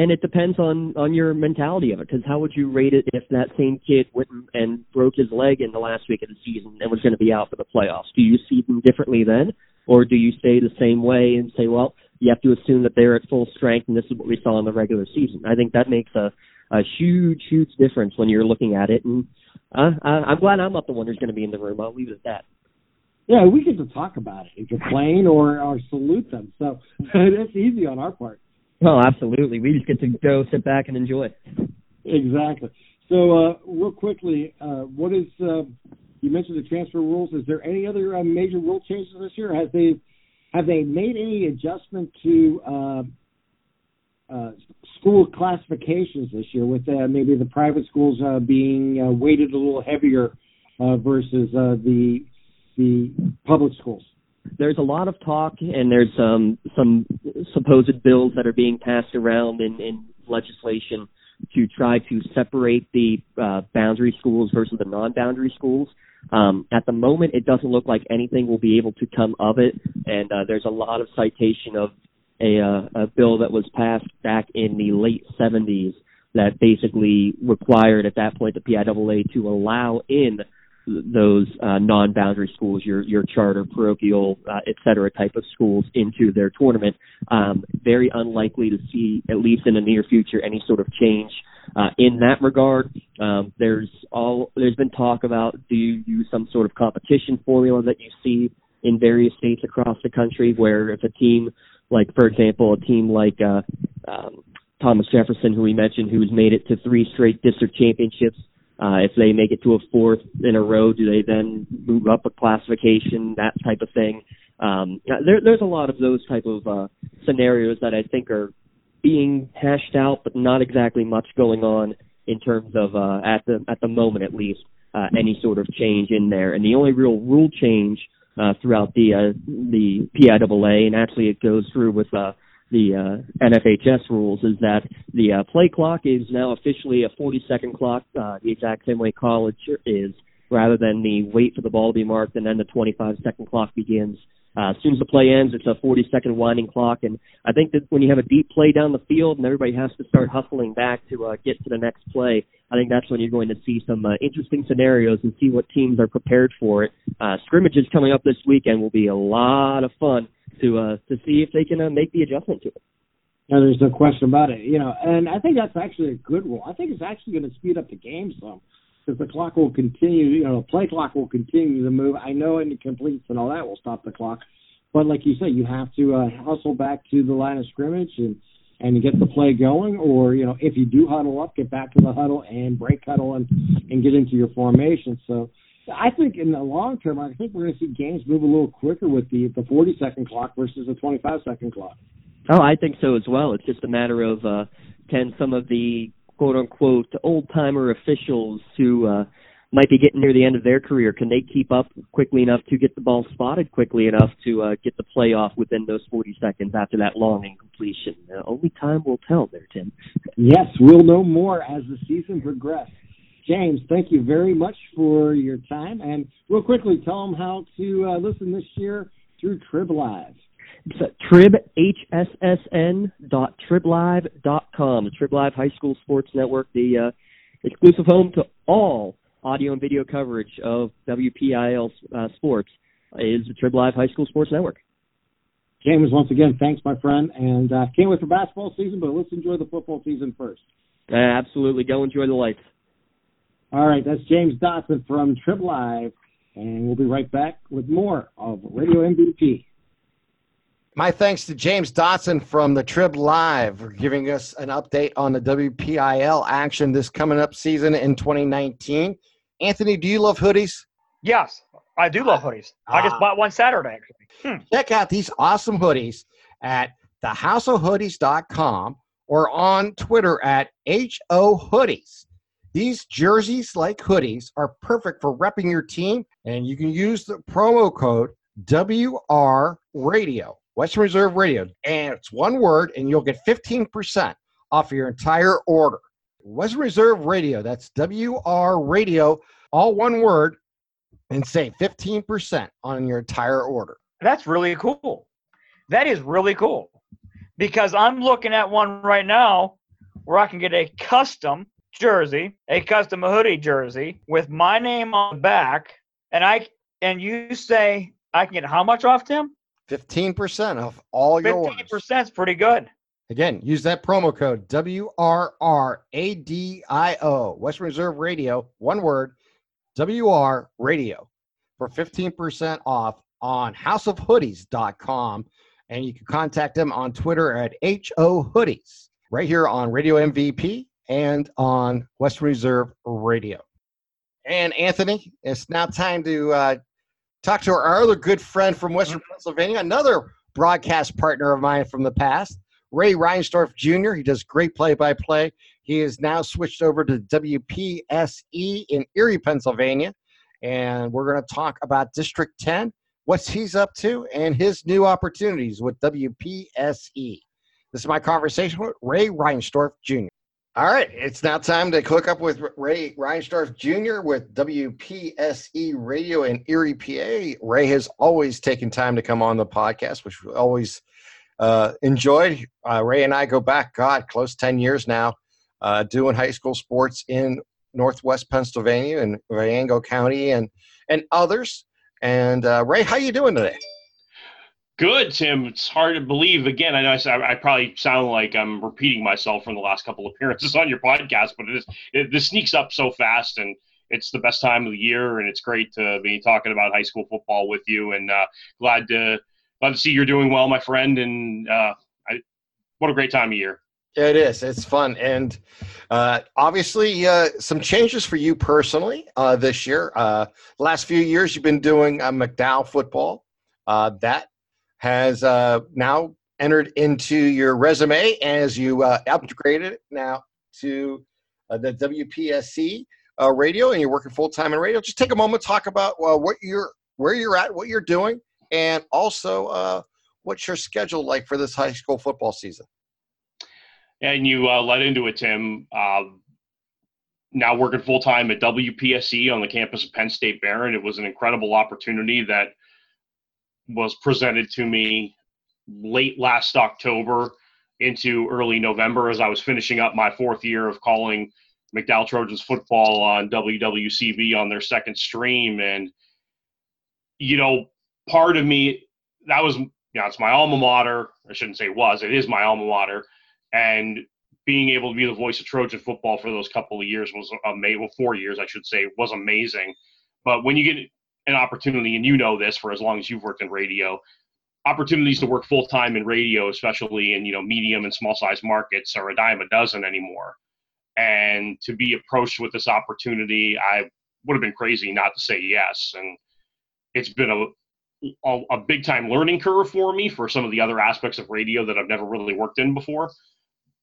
And it depends on, on your mentality of it, because how would you rate it if that same kid went and broke his leg in the last week of the season and was going to be out for the playoffs? Do you see them differently then, or do you stay the same way and say, well, you have to assume that they're at full strength and this is what we saw in the regular season? I think that makes a, a huge, huge difference when you're looking at it. And uh, I'm glad I'm not the one who's going to be in the room. I'll leave it at that. Yeah, we get to talk about it and complain or, or salute them. So that's easy on our part. Oh, absolutely. We just get to go sit back and enjoy it. Exactly. So uh, real quickly, uh, what is uh, you mentioned the transfer rules. Is there any other uh, major rule changes this year? Has they have they made any adjustment to uh, uh, school classifications this year? With uh, maybe the private schools uh, being uh, weighted a little heavier uh, versus uh, the the public schools. There's a lot of talk, and there's um, some supposed bills that are being passed around in, in legislation to try to separate the uh, boundary schools versus the non-boundary schools. Um, at the moment, it doesn't look like anything will be able to come of it, and uh, there's a lot of citation of a, uh, a bill that was passed back in the late seventies that basically required at that point the P I A A to allow in those uh, non-boundary schools, your your charter, parochial, uh, et cetera, type of schools into their tournament. Um, very unlikely to see, at least in the near future, any sort of change uh, in that regard. Um, there's all there's been talk about do you use some sort of competition formula that you see in various states across the country, where if a team, like for example, a team like uh, um, Thomas Jefferson, who we mentioned, who's made it to three straight district championships. Uh, if they make it to a fourth in a row, do they then move up a classification, that type of thing? Um, there, there's a lot of those type of uh, scenarios that I think are being hashed out, but not exactly much going on in terms of, uh, at the at the moment at least, uh, any sort of change in there. And the only real rule change uh, throughout the, uh, the P I A A, and actually it goes through with uh, the uh, N F H S rules, is that the uh, play clock is now officially a forty-second clock, uh, the exact same way college is, rather than the wait for the ball to be marked and then the twenty-five second clock begins. Uh, as soon as the play ends, it's a forty-second winding clock, and I think that when you have a deep play down the field and everybody has to start hustling back to uh, get to the next play, I think that's when you're going to see some uh, interesting scenarios and see what teams are prepared for it. Uh, scrimmages coming up this weekend will be a lot of fun to uh, to see if they can uh, make the adjustment to it. Yeah, there's no question about it. You know, and I think that's actually a good rule. I think it's actually going to speed up the game some, because the clock will continue. You know, the play clock will continue to move. I know incompletes and all that will stop the clock, but like you say, you have to uh, hustle back to the line of scrimmage and and get the play going. Or you know, if you do huddle up, get back to the huddle and break huddle and and get into your formation. So I think in the long term, I think we're going to see games move a little quicker with the the forty-second clock versus the twenty-five second clock. Oh, I think so as well. It's just a matter of uh, can some of the quote-unquote old-timer officials who uh, might be getting near the end of their career, can they keep up quickly enough to get the ball spotted quickly enough to uh, get the play off within those forty seconds after that long incompletion? Uh, only time will tell there, Tim. Yes, we'll know more as the season progresses. James, thank you very much for your time. And real quickly, tell them how to uh, listen this year through Trib Live. It's at trib h s s n dot trib live dot com, the Trib Live High School Sports Network, the uh, exclusive home to all audio and video coverage of W P I A L uh, sports, is the Trib Live High School Sports Network. James, once again, thanks, my friend. And I uh, can't wait for basketball season, but let's enjoy the football season first. Uh, absolutely. Go enjoy the lights. All right, that's James Dodson from Trib Live, and we'll be right back with more of Radio M V P. My thanks to James Dodson from the Trib Live for giving us an update on the W P I A L action this coming up season in twenty nineteen. Anthony, do you love hoodies? Yes, I do love hoodies. Uh, I just bought one Saturday, actually. Hmm. Check out these awesome hoodies at the house of hoodies dot com or on Twitter at H O Hoodies. These jerseys, like hoodies, are perfect for repping your team, and you can use the promo code W R Radio, Western Reserve Radio, and it's one word, and you'll get fifteen percent off your entire order. Western Reserve Radio, that's W R Radio, all one word, and save fifteen percent on your entire order. That's really cool. That is really cool, because I'm looking at one right now where I can get a custom jersey, a custom hoodie jersey with my name on the back, and I and you say I can get how much off, Tim? fifteen percent off all your orders. fifteen percent is pretty good. Again, use that promo code W R R A D I O, Western Reserve Radio, one word, W R Radio, for fifteen percent off on house of hoodies dot com, and you can contact them on Twitter at H O Hoodies, right here on Radio M V P and on Western Reserve Radio. And Anthony, it's now time to uh, talk to our other good friend from Western Pennsylvania, another broadcast partner of mine from the past, Ray Reinstorf Junior He does great play-by-play. He has now switched over to W P S E in Erie, Pennsylvania, and we're going to talk about District ten, what he's up to, and his new opportunities with W P S E. This is my conversation with Ray Reinstorf Junior All right, it's now time to hook up with Ray Reinstorf Junior with W P S E Radio in Erie, P A. Ray has always taken time to come on the podcast, which we always uh, enjoyed. Uh, Ray and I go back, God, close to ten years now, uh, doing high school sports in Northwest Pennsylvania and Venango County and, and others. And uh, Ray, how you doing today? Good, Tim. It's hard to believe. Again, I know I, I probably sound like I'm repeating myself from the last couple of appearances on your podcast, but it is it, this sneaks up so fast, and it's the best time of the year, and it's great to be talking about high school football with you, and uh, glad to glad to see you're doing well, my friend, and uh, I, what a great time of year. It is. It's fun, and uh, obviously uh, some changes for you personally uh, this year. Uh, last few years, you've been doing uh, McDowell football. Uh, that has uh, now entered into your resume as you uh, upgraded it now to uh, the W P S C uh, radio, and you're working full-time in radio. Just take a moment, talk about uh, what you're, where you're at, what you're doing, and also uh, what's your schedule like for this high school football season. And you uh, led into it, Tim. Uh, now working full-time at W P S E on the campus of Penn State Barron. It was an incredible opportunity that was presented to me late last October into early November as I was finishing up my fourth year of calling McDowell Trojans football on W W C B on their second stream. And, you know, part of me, that was, you know, it's my alma mater. I shouldn't say was, it is my alma mater. And being able to be the voice of Trojan football for those couple of years was amazing. Well, four years, I should say, was amazing. But when you get an opportunity, and you know this for as long as you've worked in radio, opportunities to work full-time in radio, especially in, you know, medium and small-sized markets, are a dime a dozen anymore. And to be approached with this opportunity, I would have been crazy not to say yes. And it's been a a, a big-time learning curve for me for some of the other aspects of radio that I've never really worked in before.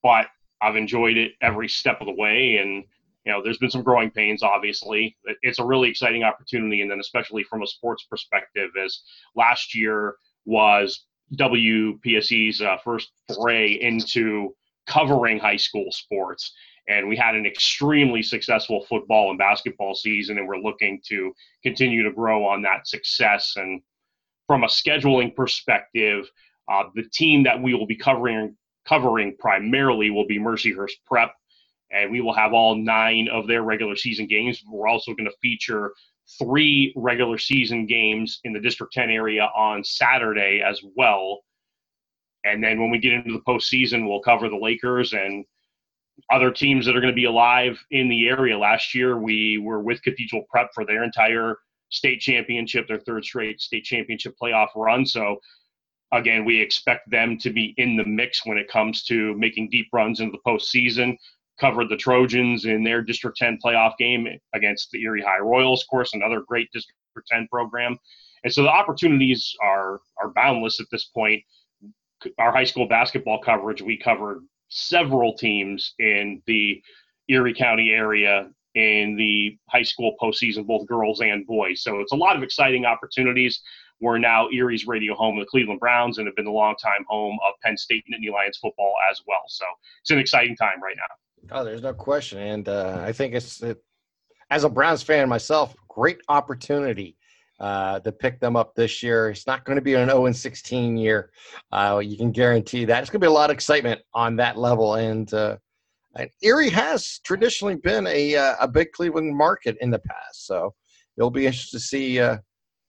But I've enjoyed it every step of the way, and you know, there's been some growing pains, obviously. It's a really exciting opportunity, and then especially from a sports perspective, as last year was W P S E's uh, first foray into covering high school sports, and we had an extremely successful football and basketball season, and we're looking to continue to grow on that success. And from a scheduling perspective, uh, the team that we will be covering covering primarily will be Mercyhurst Prep, and we will have all nine of their regular season games. We're also going to feature three regular season games in the District ten area on Saturday as well. And then when we get into the postseason, we'll cover the Lakers and other teams that are going to be alive in the area. Last year, we were with Cathedral Prep for their entire state championship, their third straight state championship playoff run. So again, we expect them to be in the mix when it comes to making deep runs into the postseason. Covered the Trojans in their District ten playoff game against the Erie High Royals, of course, another great District ten program. And so the opportunities are are boundless at this point. Our high school basketball coverage, we covered several teams in the Erie County area in the high school postseason, both girls and boys. So it's a lot of exciting opportunities. We're now Erie's radio home of the Cleveland Browns and have been the longtime home of Penn State Nittany Lions football as well. So it's an exciting time right now. Oh, there's no question, and uh, I think it's it, as a Browns fan myself, great opportunity uh, to pick them up this year. It's not going to be an oh and sixteen year; uh, you can guarantee that. It's going to be a lot of excitement on that level, and, uh, and Erie has traditionally been a uh, a big Cleveland market in the past, so it'll be interesting to see uh,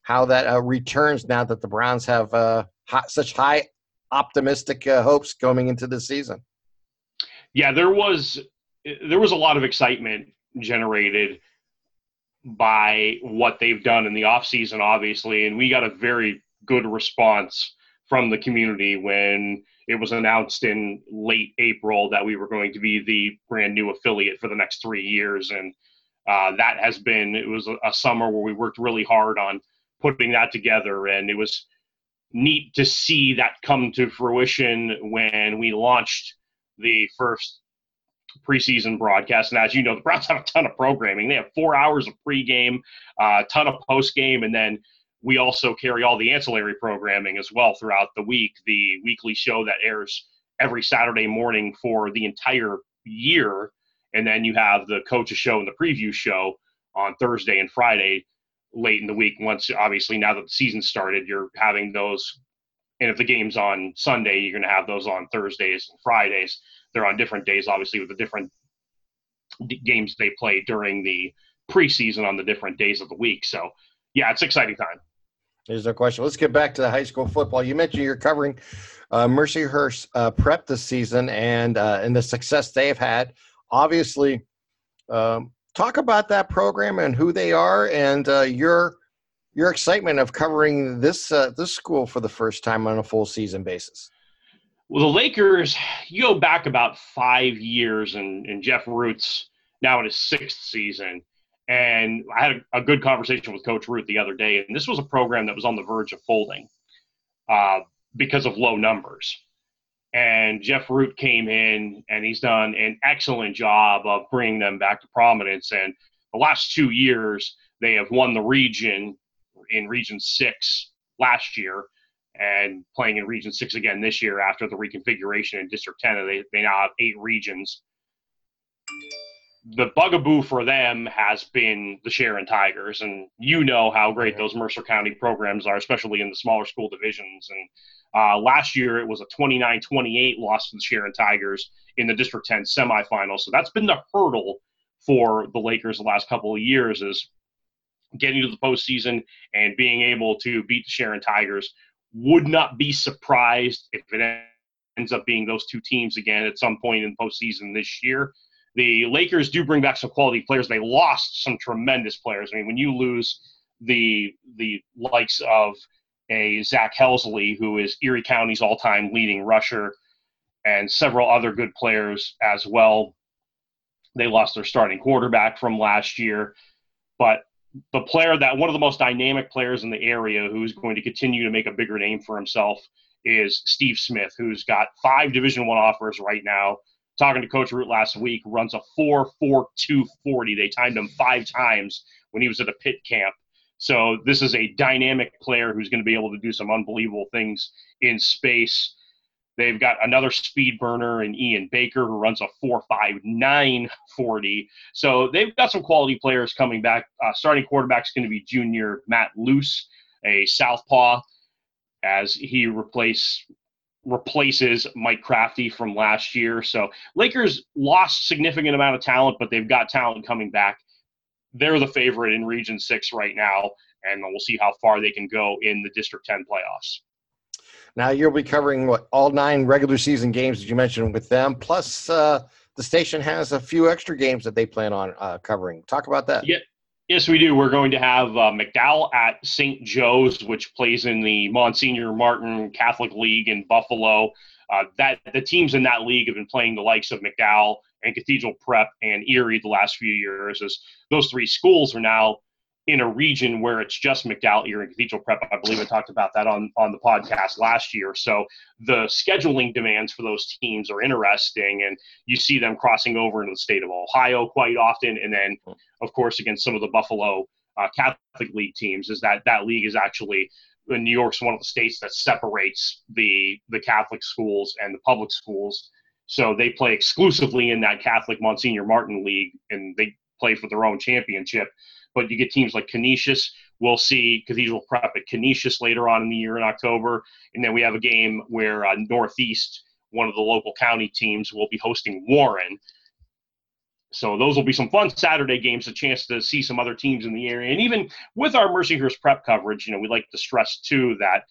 how that uh, returns now that the Browns have uh, high, such high optimistic uh, hopes going into the season. Yeah, there was there was a lot of excitement generated by what they've done in the offseason, obviously, and we got a very good response from the community when it was announced in late April that we were going to be the brand new affiliate for the next three years. And uh, that has been, it was a, a summer where we worked really hard on putting that together. And it was neat to see that come to fruition when we launched the first preseason broadcast. And as you know, the Browns have a ton of programming. They have four hours of pregame, a uh, ton of postgame, and then we also carry all the ancillary programming as well throughout the week. The weekly show that airs every Saturday morning for the entire year, and then you have the coaches show and the preview show on Thursday and Friday late in the week. Once, obviously, now that the season started, you're having those, and if the game's on Sunday, you're going to have those on Thursdays and Fridays. They're on different days, obviously, with the different d- games they play during the preseason on the different days of the week. So, yeah, it's an exciting time. There's no question. Let's get back to the high school football. You mentioned you're covering uh, Mercyhurst uh, prep this season and uh, and the success they've had. Obviously, um, talk about that program and who they are and uh, your your excitement of covering this uh, this school for the first time on a full season basis. Well, the Lakers, you go back about five years, and, and Jeff Root's now in his sixth season. And I had a, a good conversation with Coach Root the other day, and this was a program that was on the verge of folding uh, because of low numbers. And Jeff Root came in, and he's done an excellent job of bringing them back to prominence. And the last two years, they have won the region in Region six last year and playing in Region six again this year after the reconfiguration in District ten. They, they now have eight regions. The bugaboo for them has been the Sharon Tigers, and you know how great those Mercer County programs are, especially in the smaller school divisions. And uh, last year it was a twenty-nine twenty-eight loss to the Sharon Tigers in the District ten semifinals. So that's been the hurdle for the Lakers the last couple of years, is getting to the postseason and being able to beat the Sharon Tigers. Would not be surprised if it ends up being those two teams again at some point in postseason this year. The Lakers do bring back some quality players. They lost some tremendous players. I mean, when you lose the the likes of a Zach Helsley, who is Erie County's all-time leading rusher, and several other good players as well. They lost their starting quarterback from last year. But the player that one of the most dynamic players in the area who's going to continue to make a bigger name for himself is Steve Smith, who's got five Division I offers right now. Talking to Coach Root last week, runs a four four two forty. They timed him five times when he was at a pit camp. So this is a dynamic player who's going to be able to do some unbelievable things in space. They've got another speed burner in Ian Baker, who runs a four five nine forty. So they've got some quality players coming back. Uh, starting quarterback's going to be junior Matt Luce, a southpaw, as he replace replaces Mike Crafty from last year. So Lakers lost significant amount of talent, but they've got talent coming back. They're the favorite in Region six right now, and we'll see how far they can go in the District ten playoffs. Now you'll be covering, what, all nine regular season games that you mentioned with them, plus uh, the station has a few extra games that they plan on uh, covering. Talk about that. Yeah. Yes, we do. We're going to have uh, McDowell at Saint Joe's, which plays in the Monsignor Martin Catholic League in Buffalo. Uh, that the teams in that league have been playing the likes of McDowell and Cathedral Prep and Erie the last few years, as those three schools are now in a region where it's just McDowell, Erie, and Cathedral Prep. I believe I talked about that on, on the podcast last year. So the scheduling demands for those teams are interesting, and you see them crossing over into the state of Ohio quite often, and then – of course, against some of the Buffalo uh, Catholic League teams, is that that league is actually, New York's one of the states that separates the the Catholic schools and the public schools. So they play exclusively in that Catholic Monsignor Martin League, and they play for their own championship. But you get teams like Canisius. We'll see Cathedral Prep at Canisius later on in the year in October. And then we have a game where uh, Northeast, one of the local county teams, will be hosting Warren. So those will be some fun Saturday games, a chance to see some other teams in the area. And even with our Mercyhurst Prep coverage, you know, we like to stress, too, that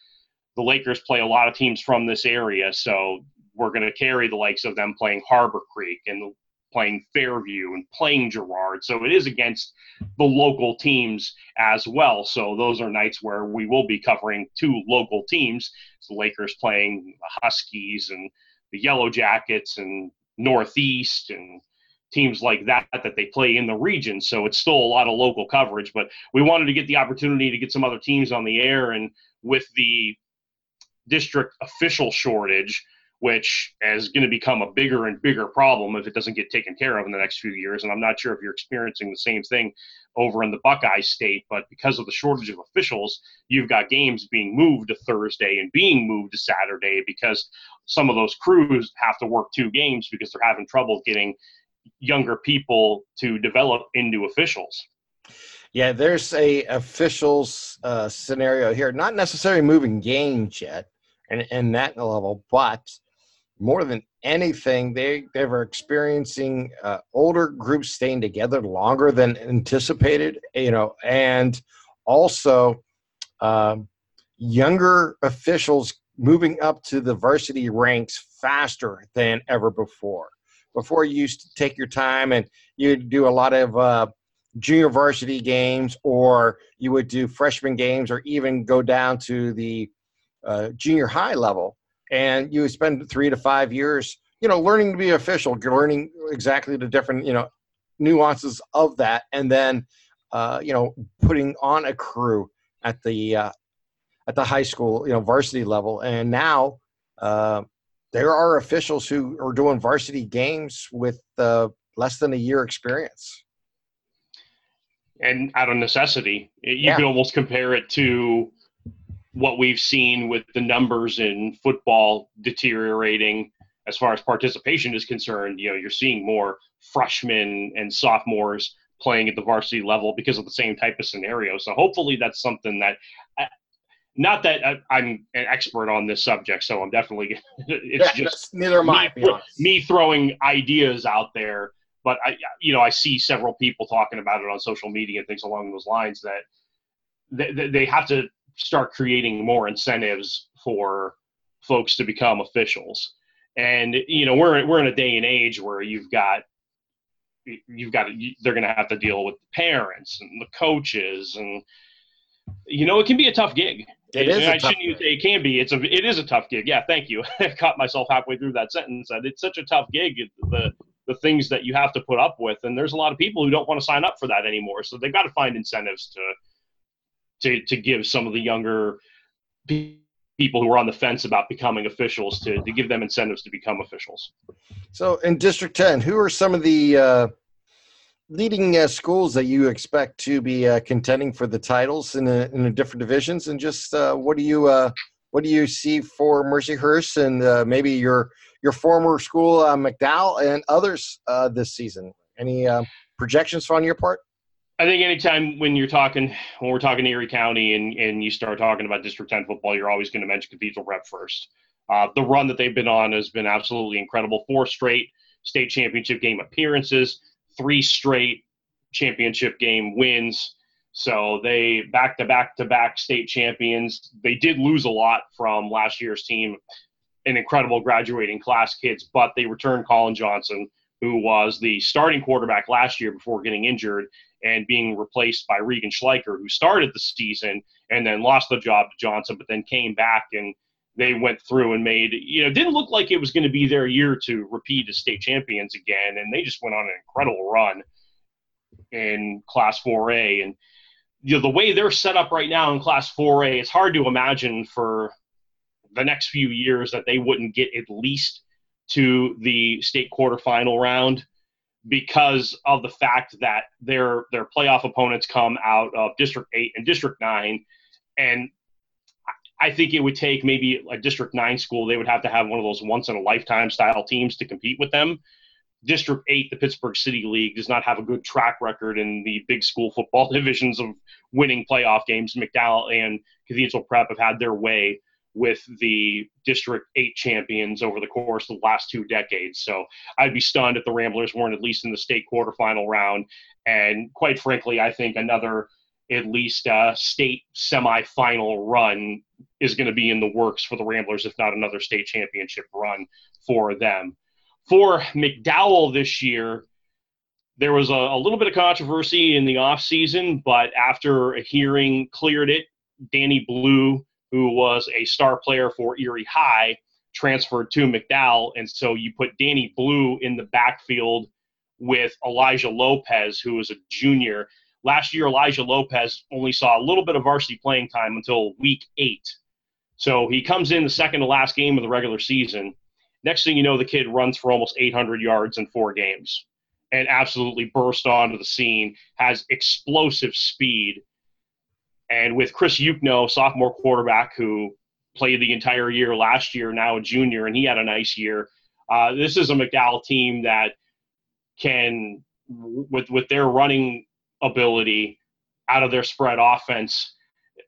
the Lakers play a lot of teams from this area. So we're going to carry the likes of them playing Harbor Creek and playing Fairview and playing Girard. So it is against the local teams as well. So those are nights where we will be covering two local teams. It's the Lakers playing the Huskies and the Yellow Jackets and Northeast and teams like that that they play in the region. So it's still a lot of local coverage, but we wanted to get the opportunity to get some other teams on the air. And with the district official shortage, which is going to become a bigger and bigger problem if it doesn't get taken care of in the next few years. And I'm not sure if you're experiencing the same thing over in the Buckeye State, but because of the shortage of officials, you've got games being moved to Thursday and being moved to Saturday because some of those crews have to work two games because they're having trouble getting younger people to develop into officials. Yeah, there's a officials uh, scenario here, not necessarily moving games yet and, and that level, but more than anything, they, they were experiencing uh, older groups staying together longer than anticipated, you know, and also um, younger officials moving up to the varsity ranks faster than ever before. Before you used to take your time and you'd do a lot of uh, junior varsity games, or you would do freshman games, or even go down to the uh, junior high level. And you would spend three to five years, you know, learning to be official, learning exactly the different, you know, nuances of that. And then, uh, you know, putting on a crew at the, uh, at the high school, you know, varsity level. And now, uh, there are officials who are doing varsity games with uh, less than a year experience. And out of necessity, you yeah. can almost compare it to what we've seen with the numbers in football deteriorating as far as participation is concerned. You know, you're seeing more freshmen and sophomores playing at the varsity level because of the same type of scenario. So hopefully that's something that I, Not that I, I'm an expert on this subject, so I'm definitely – it's yeah, just neither am I, me, me throwing ideas out there. But, I, you know, I see several people talking about it on social media and things along those lines that they, they have to start creating more incentives for folks to become officials. And, you know, we're we're in a day and age where you've got you've got – they're going to have to deal with the parents and the coaches and – you know, it can be a tough gig. It is. I shouldn't use it can be. It's a. It is a tough gig. Yeah, thank you. I caught myself halfway through that sentence. It's such a tough gig. The the things that you have to put up with, and there's a lot of people who don't want to sign up for that anymore. So they've got to find incentives to to to give some of the younger people who are on the fence about becoming officials to to give them incentives to become officials. So in District ten, who are some of the uh... leading uh, schools that you expect to be uh, contending for the titles in the in the different divisions, and just uh, what do you uh, what do you see for Mercyhurst and uh, maybe your your former school uh, McDowell and others uh, this season? Any uh, projections on your part? I think anytime when you're talking when we're talking Erie County and and you start talking about District ten football, you're always going to mention Cathedral Prep first. Uh, the run that they've been on has been absolutely incredible. Four straight state championship game appearances. Three straight championship game wins. So they back-to-back-to-back state champions. They did lose a lot from last year's team, an incredible graduating class kids, but they returned Colin Johnson, who was the starting quarterback last year before getting injured and being replaced by Regan Schleicher, who started the season and then lost the job to Johnson, but then came back and they went through and made, you know, didn't look like it was going to be their year to repeat as state champions again, and they just went on an incredible run in Class four A. And, you know, the way they're set up right now in Class four A, it's hard to imagine for the next few years that they wouldn't get at least to the state quarterfinal round because of the fact that their their playoff opponents come out of District eight and District nine, and I think it would take maybe a District nine school. They would have to have one of those once-in-a-lifetime style teams to compete with them. District eight, the Pittsburgh City League, does not have a good track record in the big school football divisions of winning playoff games. McDowell and Cathedral Prep have had their way with the District eight champions over the course of the last two decades. So I'd be stunned if the Ramblers weren't at least in the state quarterfinal round. And quite frankly, I think another at least a state semifinal run is going to be in the works for the Ramblers, if not another state championship run for them. For McDowell this year, there was a, a little bit of controversy in the offseason, but after a hearing cleared it, Danny Blue, who was a star player for Erie High, transferred to McDowell. And so you put Danny Blue in the backfield with Elijah Lopez, who was a junior. Last year, Elijah Lopez only saw a little bit of varsity playing time until week eight. So he comes in the second to last game of the regular season. Next thing you know, the kid runs for almost eight hundred yards in four games and absolutely burst onto the scene, has explosive speed. And with Chris Yukno, sophomore quarterback, who played the entire year last year, now a junior, and he had a nice year. Uh, this is a McDowell team that can, with with their running ability out of their spread offense,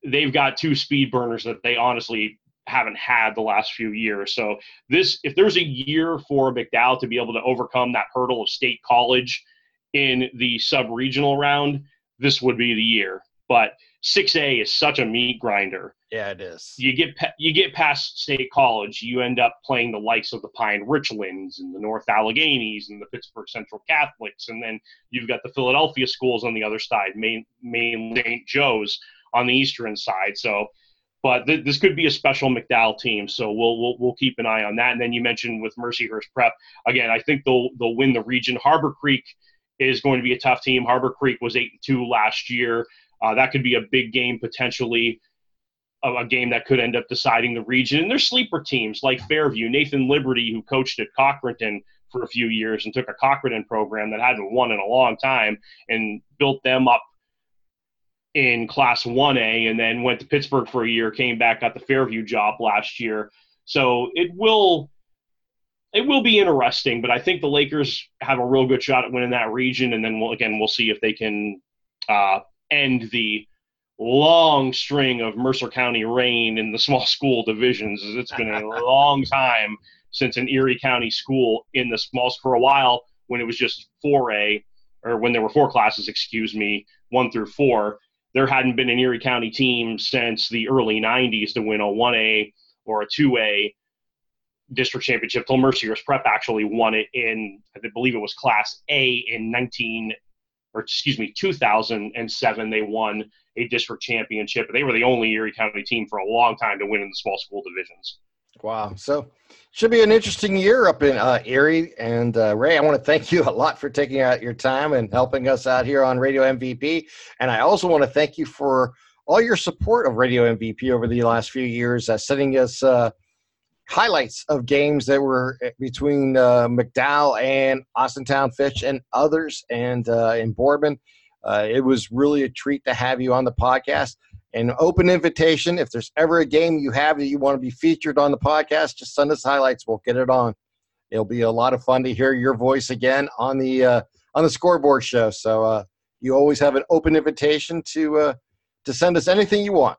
they've got two speed burners that they honestly haven't had the last few years. So this, if there's a year for McDowell to be able to overcome that hurdle of state college in the sub-regional round, this would be the year. But six A is such a meat grinder. Yeah, it is. You get you get past state college, you end up playing the likes of the Pine Richlands and the North Alleghenies and the Pittsburgh Central Catholics, and then you've got the Philadelphia schools on the other side, main main Saint Joe's on the eastern side. So, but th- this could be a special McDowell team. So we'll we'll we'll keep an eye on that. And then you mentioned with Mercyhurst Prep again. I think they'll they'll win the region. Harbor Creek is going to be a tough team. Harbor Creek was eight and two last year. Uh, that could be a big game potentially, a, a game that could end up deciding the region. And there's sleeper teams like Fairview, Nathan Liberty, who coached at Cochranton for a few years and took a Cochranton program that hadn't won in a long time and built them up in Class one A, and then went to Pittsburgh for a year, came back, got the Fairview job last year. So it will it will be interesting, but I think the Lakers have a real good shot at winning that region, and then we'll, again, we'll see if they can uh, end the long string of Mercer County reign in the small school divisions. It's been a long time since an Erie County school in the smalls. For a while, when it was just four A, or when there were four classes, excuse me, one through four, there hadn't been an Erie County team since the early nineties to win a one A or a two A district championship, till Mercyhurst Prep actually won it in, I believe it was Class A in nineteen, or excuse me, two thousand seven. They won a district championship. They were the only Erie County team for a long time to win in the small school divisions. Wow. So should be an interesting year up in uh, Erie. And uh, Ray, I want to thank you a lot for taking out your time and helping us out here on Radio M V P. And I also want to thank you for all your support of Radio M V P over the last few years, uh, sending us uh, highlights of games that were between uh, McDowell and Austintown Fitch and others, and uh, in Boardman. Uh, it was really a treat to have you on the podcast. An open invitation. If there's ever a game you have that you want to be featured on the podcast, just send us highlights. We'll get it on. It'll be a lot of fun to hear your voice again on the uh, on the Scoreboard Show. So uh, you always have an open invitation to uh, to send us anything you want.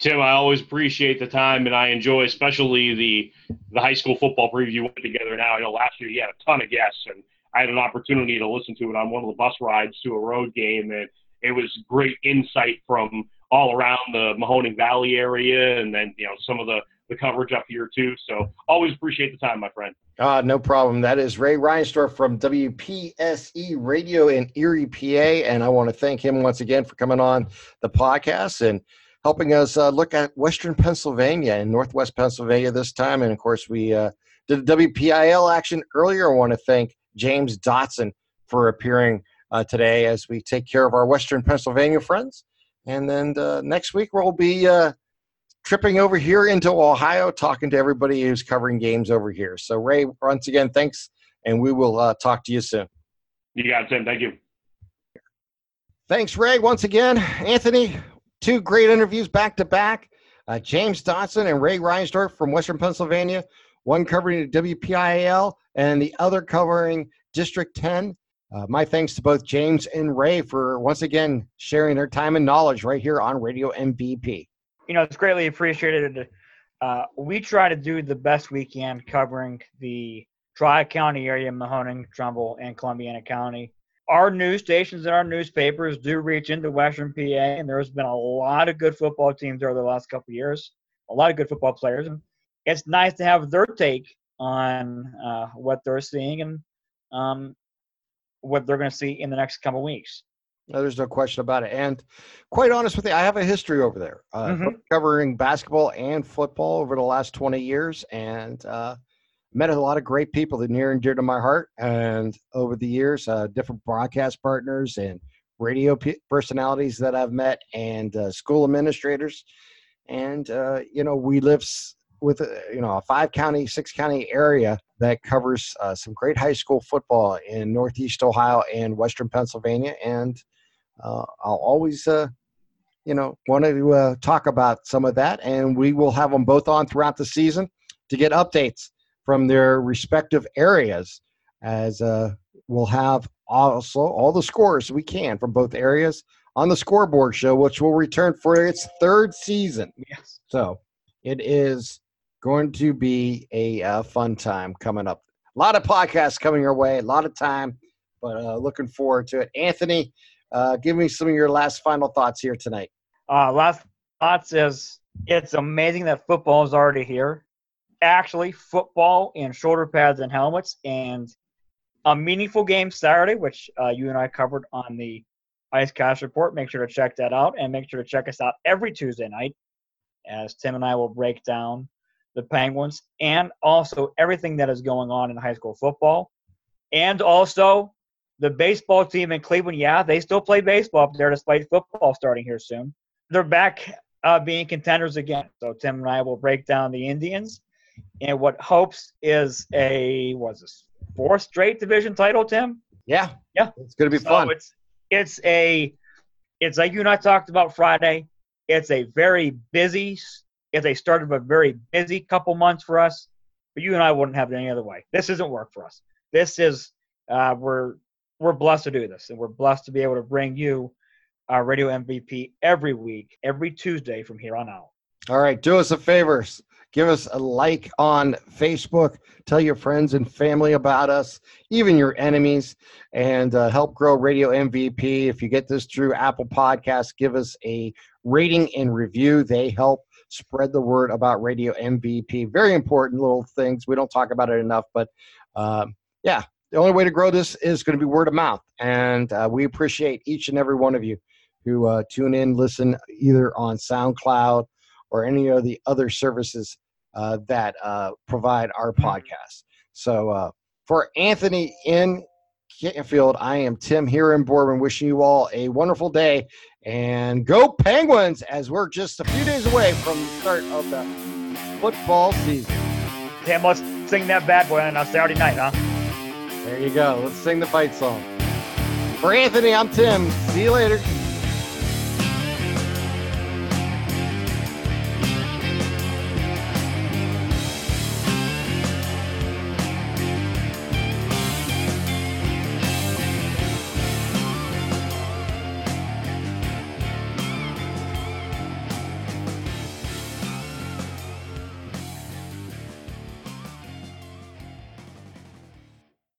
Tim, I always appreciate the time, and I enjoy especially the the high school football preview you went together. Now, I know last year you had a ton of guests, and I had an opportunity to listen to it on one of the bus rides to a road game, and it was great insight from all around the Mahoning Valley area, and then, you know, some of the, the coverage up here too. So always appreciate the time, my friend. Uh, no problem. That is Ray Reinstorf from W P S E Radio in Erie, P A. And I want to thank him once again for coming on the podcast and helping us uh, look at Western Pennsylvania and Northwest Pennsylvania this time. And of course, we uh, did the W P I A L action earlier. I want to thank James Dodson for appearing Uh, today as we take care of our Western Pennsylvania friends. And then uh, next week we'll be uh, tripping over here into Ohio, talking to everybody who's covering games over here. So, Ray, once again, thanks, and we will uh, talk to you soon. You got it, Tim. Thank you. Thanks, Ray, once again. Anthony, two great interviews back-to-back. Uh, James Dodson and Ray Reinstorf from Western Pennsylvania, one covering the W P I A L and the other covering District ten. Uh, my thanks to both James and Ray for, once again, sharing their time and knowledge right here on Radio M V P. You know, it's greatly appreciated. Uh, we try to do the best we can covering the Tri-County area, Mahoning, Trumbull, and Columbiana County. Our news stations and our newspapers do reach into Western P A, and there's been a lot of good football teams over the last couple of years, a lot of good football players. And it's nice to have their take on uh, what they're seeing and um, what they're going to see in the next couple of weeks. No, there's no question about it. And quite honest with you, I have a history over there uh, mm-hmm. covering basketball and football over the last twenty years, and uh, met a lot of great people that are near and dear to my heart. And over the years, uh, different broadcast partners and radio p- personalities that I've met, and uh, school administrators. And, uh, you know, we live s- with, a, you know, a five county, six county area that covers uh, some great high school football in Northeast Ohio and Western Pennsylvania. And Uh, I'll always, uh, you know, want to uh, talk about some of that, and we will have them both on throughout the season to get updates from their respective areas, as uh, we'll have also all the scores we can from both areas on the Scoreboard Show, which will return for its third season. Yes. So it is going to be a uh, fun time coming up. A lot of podcasts coming your way, a lot of time, but uh, looking forward to it. Anthony, Uh, give me some of your last final thoughts here tonight. Uh, last thoughts is it's amazing that football is already here. Actually, football and shoulder pads and helmets, and a meaningful game Saturday, which uh, you and I covered on the Ice Cash Report. Make sure to check that out, and make sure to check us out every Tuesday night, as Tim and I will break down the Penguins and also everything that is going on in high school football, and also – the baseball team in Cleveland, yeah, they still play baseball up there despite football starting here soon. They're back uh, being contenders again. So Tim and I will break down the Indians and what hopes is a what's this fourth straight division title, Tim? Yeah. Yeah. It's gonna be so fun. It's it's a it's like you and I talked about Friday. It's a very busy it's a start of a very busy couple months for us, but you and I wouldn't have it any other way. This isn't work for us. This is uh, we're We're blessed to do this, and we're blessed to be able to bring you our Radio M V P every week, every Tuesday from here on out. All right, do us a favor. Give us a like on Facebook. Tell your friends and family about us, even your enemies, and uh, help grow Radio M V P. If you get this through Apple Podcasts, give us a rating and review. They help spread the word about Radio M V P. Very important little things. We don't talk about it enough, but uh, yeah. The only way to grow this is going to be word of mouth, and uh, we appreciate each and every one of you who uh, tune in, listen either on SoundCloud or any of the other services uh, that uh, provide our podcast. So uh, for Anthony in Canfield, I am Tim here in Bourbon, wishing you all a wonderful day, and go Penguins, as we're just a few days away from the start of the football season. Tim, let's sing that bad boy on a Saturday night, huh? There you go. Let's sing the fight song. For Anthony, I'm Tim. See you later.